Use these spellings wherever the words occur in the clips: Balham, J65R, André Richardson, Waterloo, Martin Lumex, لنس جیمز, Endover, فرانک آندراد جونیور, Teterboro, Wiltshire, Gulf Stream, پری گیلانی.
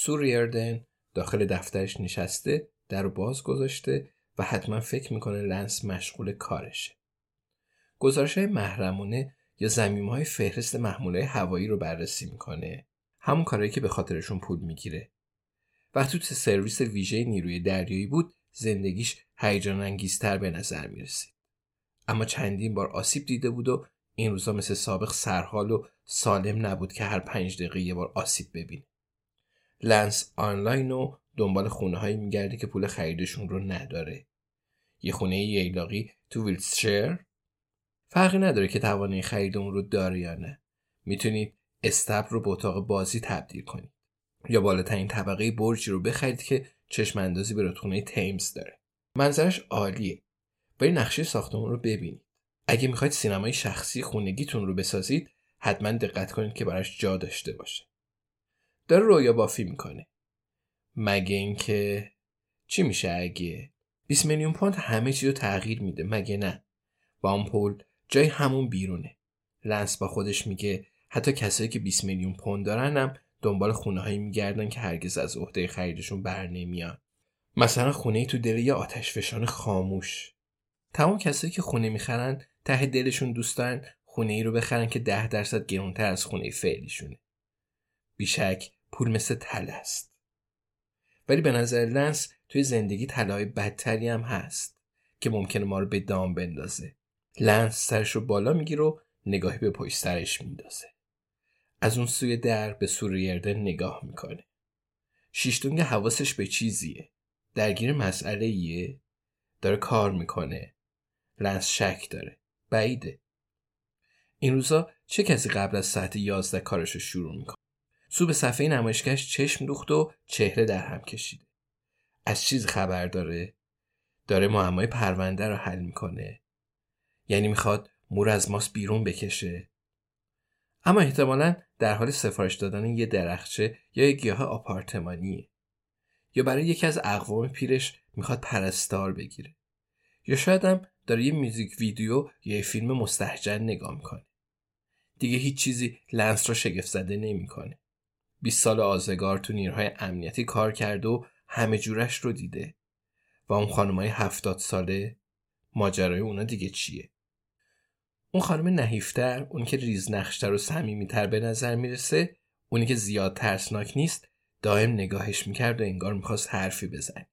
سوریردن داخل دفترش نشسته، در رو باز گذاشته و حتما فکر میکنه لنس مشغول کارشه. گزارش‌های محرمانه یا ضمیم‌های فهرست محموله‌های هوایی رو بررسی میکنه. همون کارهایی که به خاطرشون پول میگیره. وقتی تو سرویس ویژه نیروی دریایی بود، زندگیش هیجان انگیزتر به نظر میرسید. اما چندین بار آسیب دیده بود و این روزا مثل سابق سرحال و سالم نبود که هر 5 دقیقه یه بار آسیب ببینه. لنس آنلاین و دنبال خونه‌هایی میگرده که پول خریدشون رو نداره. یه خونه ییلاقی تو ویلتشایر فرقی نداره که توانایی خرید اون رو داره یا نه. میتونید استپ رو به اتاق بازی تبدیل کنید یا بالاترین طبقه برجی رو بخرید که چشم اندازی به رودخونه تیمز داره. منظرش عالیه. برید نقشه ساختمون رو ببینید. اگه میخواید سینمای شخصی خونگیتون رو بسازید، حتما دقت کنید که براش جا داشته باشه. داره رویا بافی میکنه. مگه اینکه چی میشه اگه 20 میلیون پوند همه چی رو تغییر میده؟ مگه نه؟ با اون پول جای همون بیرونه. لنس با خودش میگه حتی کسایی که 20 میلیون پوند دارن هم دنبال خونه‌هایی میگردن که هرگز از عهده خریدشون بر نمیان. مثلا خونه‌ای تو دل یه آتشفشان خاموش. تمام کسایی که خونه میخرن ته دلشون دوست دارن خونه‌ای رو بخرن که 10% گرانتر از خونه فعلیشونه. بیشک پول مثل طلا است. ولی به نظر لنس توی زندگی طلای بدتری هم هست که ممکنه ما رو به دام بندازه. لنس سرش رو بالا میگیره و نگاهی به پشت سرش میندازه. از اون سوی در به سوریردن نگاه میکنه. شیشتونگ حواسش به چیزیه. درگیر مسئله ایه. داره کار میکنه. لنس شک داره. بعیده. این روزا چه کسی قبل از ساعت 11 کارش رو شروع میکنه؟ سو به صفحه نمایشگاهش چشم دوخت و چهره در هم کشیده. از چیز خبر داره؟ داره معمای پرونده رو حل میکنه. یعنی میخواد مور از ماست بیرون بکشه. اما احتمالاً در حال سفارش دادن یه درخچه یا یه گیاه آپارتمانیه. یا برای یکی از اقوام پیرش میخواد پرستار بگیره. یا شاید هم داره یه میوزیک ویدیو یا یه فیلم مستهجن نگاه میکنه. دیگه هیچ چیزی لنس رو شگفت‌زده نمیکنه. 20 سال آزگار تو نیروهای امنیتی کار کرد و همه جورش رو دیده. و اون خانمای 70 ساله ماجرای اونا دیگه چیه؟ اون خانم نحیفتر، اون که ریز نقشتر و صمیمیتر به نظر میرسه، اونی که زیاد ترسناک نیست، دائم نگاهش میکرد و انگار میخواست حرفی بزنه.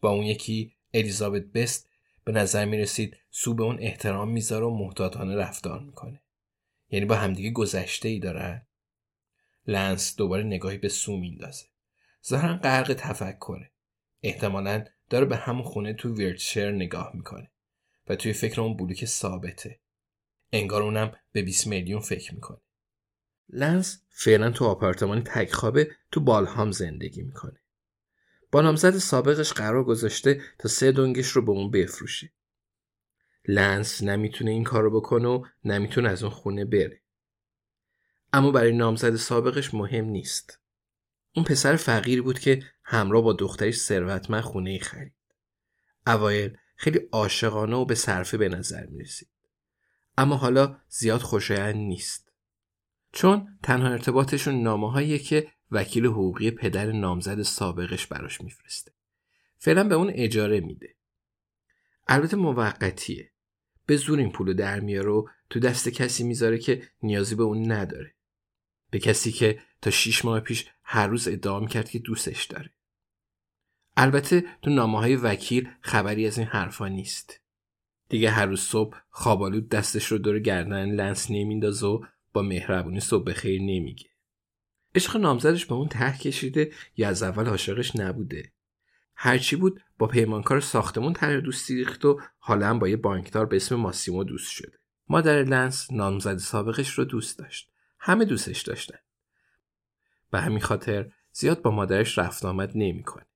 با اون یکی الیزابت بست به نظر میرسید سو به اون احترام میذاره و محتاطانه رفتار میکنه. یعنی با همدیگه گذشته‌ای دارن. لنس دوباره نگاهی به سو میندازه. ظاهرا غرق تفکره. احتمالاً داره به همون خونه تو ویردشایر نگاه میکنه و توی فکر اون بلوک ثابته. انگار اونم به 20 میلیون فکر میکنه. لنس فعلا تو آپارتمان تک خوابه تو بالهام زندگی میکنه. با نامزد سابقش قرار گذاشته تا 3 دنگش رو به اون بفروشه. لنس نمیتونه این کار رو بکنه و نمیتونه از اون خونه بره. اما برای نامزد سابقش مهم نیست. اون پسر فقیر بود که همراه با دخترش ثروتمند خونه خرید. اوایل خیلی عاشقانه و به صرفه به نظر میرسید. اما حالا زیاد خوشایند نیست، چون تنها ارتباطشون نامه‌هایی که وکیل حقوقی پدر نامزد سابقش براش میفرسته. فعلا به اون اجاره میده، البته موقتیه. به زور این پولو در میاره و تو دست کسی میذاره که نیازی به اون نداره، به کسی که تا 6 ماه پیش هر روز ادعا میکرد که دوستش داره. البته تو نامه‌های وکیل خبری از این حرفا نیست. دیگه هر روز صبح خوابالود دستش رو دور گردن لنس نمیندازه و با مهربونی صبح بخیر نمیگه. عشق نامزدش به اون ته کشیده یا از اول عاشقش نبوده. هرچی بود با پیمانکار ساختمون طرح دوستی ریخت و حالا هم با یه بانکدار به اسم ماسیمو دوست شده. مادر لنس نامزد سابقش رو دوست داشت. همه دوستش داشتن. به همین خاطر زیاد با مادرش رفت آمد نمیکنه.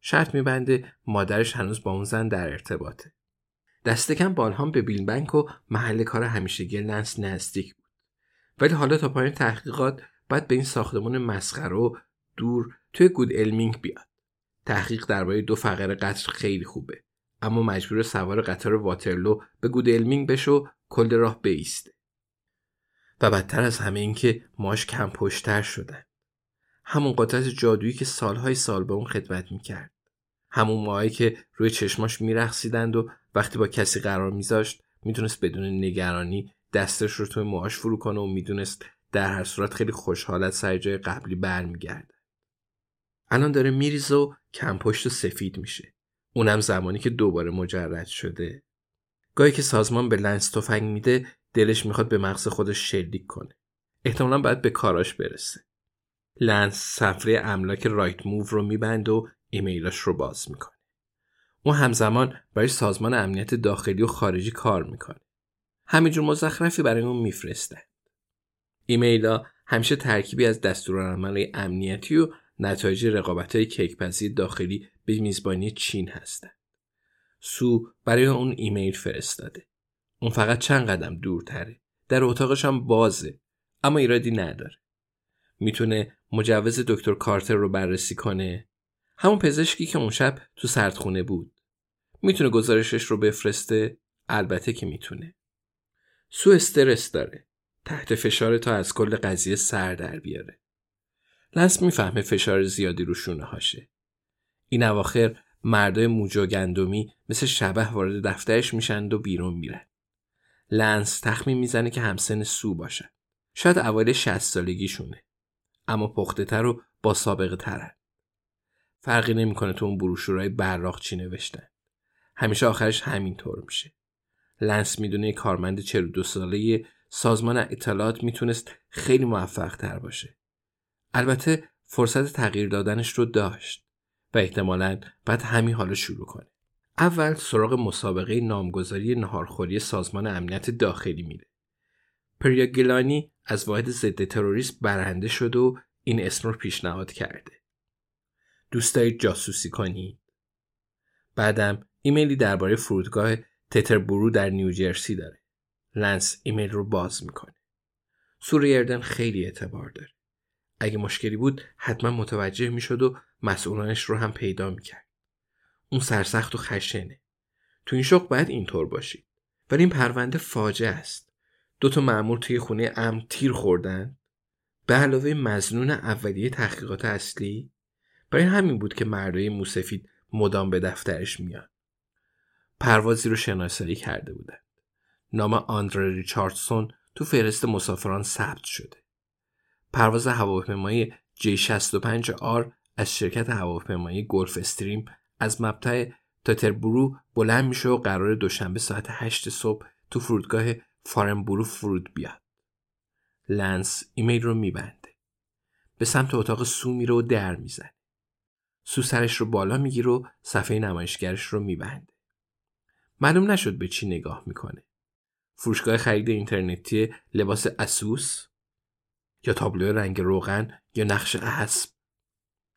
شرط میبنده مادرش هنوز با اون زن در ارتباطه. دست کم بالهام به بیلبنک و محل کار همیشگی لنس نزدیک بود، ولی حالا تا پایان تحقیقات باید به این ساختمان مسخره و دور توی گودالمینگ بیاد. تحقیق درباره 2 فقره قطر خیلی خوبه، اما مجبور سوار قطار واترلو به گودالمینگ بشه و کل راه بایسته. و بدتر از همه این که ماش کم پشت‌تر شدن، همون قطعات جادویی که سالهای سال به اون خدمت میکرد، همون ماهایی که روی چشماش میرقصیدند و وقتی با کسی قرار میذاشت میتونست بدون نگرانی دستش رو توی موهاش فرو کنه و میدونست در هر صورت خیلی خوشحال از سر جای قبلی برمیگرده. الان داره میریزه و کم پشت و سفید میشه، اونم زمانی که دوباره مجرد شده. گاهی که سازمان به لنس تفنگ میده دلش میخواد به مغز خودش شلیک کنه. احتمالاً باید به کاراش برسه. لنس صفحه املاک رایت موو رو میبند و ایمیلاش رو باز میکنه. اون همزمان برای سازمان امنیت داخلی و خارجی کار میکنه. همینجور مزخرفی برای اون میفرستن. ایمیلا همیشه ترکیبی از دستورالعمل امنیتی و نتایج رقابت‌های کیک‌پزی داخلی به میزبانی چین هستند. سو برای اون ایمیل فرستاده. اون فقط چند قدم دورتره. در اتاقش هم بازه، اما ایرادی نداره. میتونه مجوز دکتر کارتر رو بررسی کنه، همون پزشکی که اون شب تو سردخونه بود. میتونه گزارشش رو بفرسته، البته که میتونه. سو استرس داره، تحت فشار تا از کل قضیه سر در بیاره. لنس میفهمه فشار زیادی رو شونه هاشه. این اواخر مردای موجا گندمی مثل شبح وارد دفترش میشند و بیرون میرن. لنس تخمین میزنه که همسن سو باشن. شاید اوایل 60 سالگیشونه، اما پخته تر و با سابقه ترن. فرقی نمیکنه تو اون بروشورای براق چی نوشتن. همیشه آخرش همین طور میشه. لنس میدونه کارمند 42 ساله سازمان اطلاعات میتونست خیلی موفق تر باشه. البته فرصت تغییر دادنش رو داشت و احتمالاً بعد همین حالا شروع کنه. اول سراغ مسابقه نامگذاری نهارخوری سازمان امنیت داخلی میره. پری گیلانی از واحد ضد تروریسم برنده شد و این اسم رو پیشنهاد کرده. دوست دارید جاسوسی کنید؟ بعدم ایمیلی درباره فرودگاه تتربرو در نیوجرسی داره. لنس ایمیل رو باز میکنه. سوریردن خیلی اعتبار داره. اگه مشکلی بود حتما متوجه میشد و مسئولانش رو هم پیدا میکرد. اون سرسخت و خشنه. تو این شغل باید اینطور باشید. ولی این پرونده فاجعه است. 2 مأمور توی خونه امن تیر خوردن. به علاوه مظنون اولیه تحقیقات اصلی. برای همین بود که مردای موسفید مدام به دفترش میان. پروازی رو شناسایی کرده بودن. نام آندره ریچاردسون تو فهرست مسافران ثبت شده. پرواز هواپیمایی J65R از شرکت هواپیمایی گلف استریم از مبتع تتربرو بلند میشه و قرار دوشنبه ساعت 8 صبح تو فرودگاه فارنبورو فرود بیاد. لنس ایمیل رو میبنده. به سمت اتاق سو میره و در میزنه. سو سرش رو بالا میگیره و صفحه نمایشگرش رو میبنده. معلوم نشد به چی نگاه میکنه. فروشگاه خرید اینترنتی لباس اسوس یا تابلو رنگ روغن یا نقش اسب.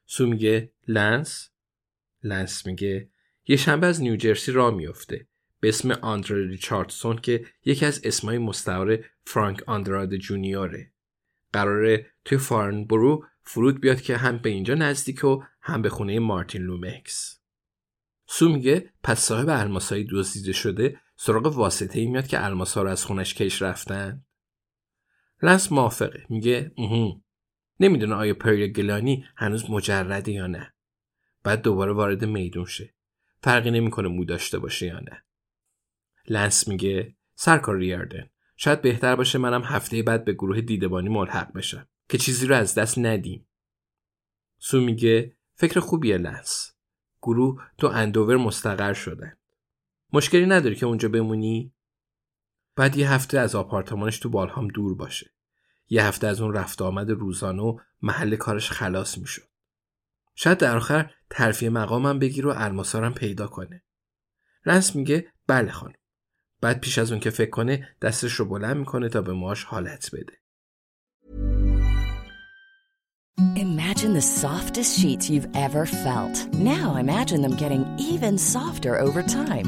سو میگه لنس؟ لنس میگه یه شنبه از نیوجرسی را میفته به اسم آندره ریچاردسون که یکی از اسمای مستعار فرانک آندراد جونیوره. قراره توی فارنبورو فرود بیاد که هم به اینجا نزدیک و هم به خونه مارتین لومکس. سو میگه پس صاحب الماسای دزدیده شده سراغ واسطه‌ای میاد که الماس‌ها رو از خونش کش رفتن؟ لنس موافقه، میگه نمیدونه آیا پری گیلانی هنوز مجرده یا نه. بعد دوباره وارد میدون شه. فرقی نمی‌کنه مو داشته باشه یا نه. لنس میگه سرکار ریاردن، شاید بهتر باشه منم هفته بعد به گروه دیدبانی ملحق بشم که چیزی رو از دست ندیم. سو میگه فکر خوبیه لنس. گروه تو اندوور مستقر شدن. مشکلی نداری که اونجا بمونی؟ بعد یه هفته از آپارتمانش تو بالهام دور باشه. یه هفته از اون رفت آمد روزانه و محل کارش خلاص میشد. شاید در آخر ترفیع مقامم بگیر و الماسارم پیدا کنه. لنس میگه بله خانم. بعد پیش از اون که فکر کنه دستش رو بلند میکنه تا به موهاش حالت بده. Imagine the softest sheets you've ever felt. Now imagine them getting even softer over time.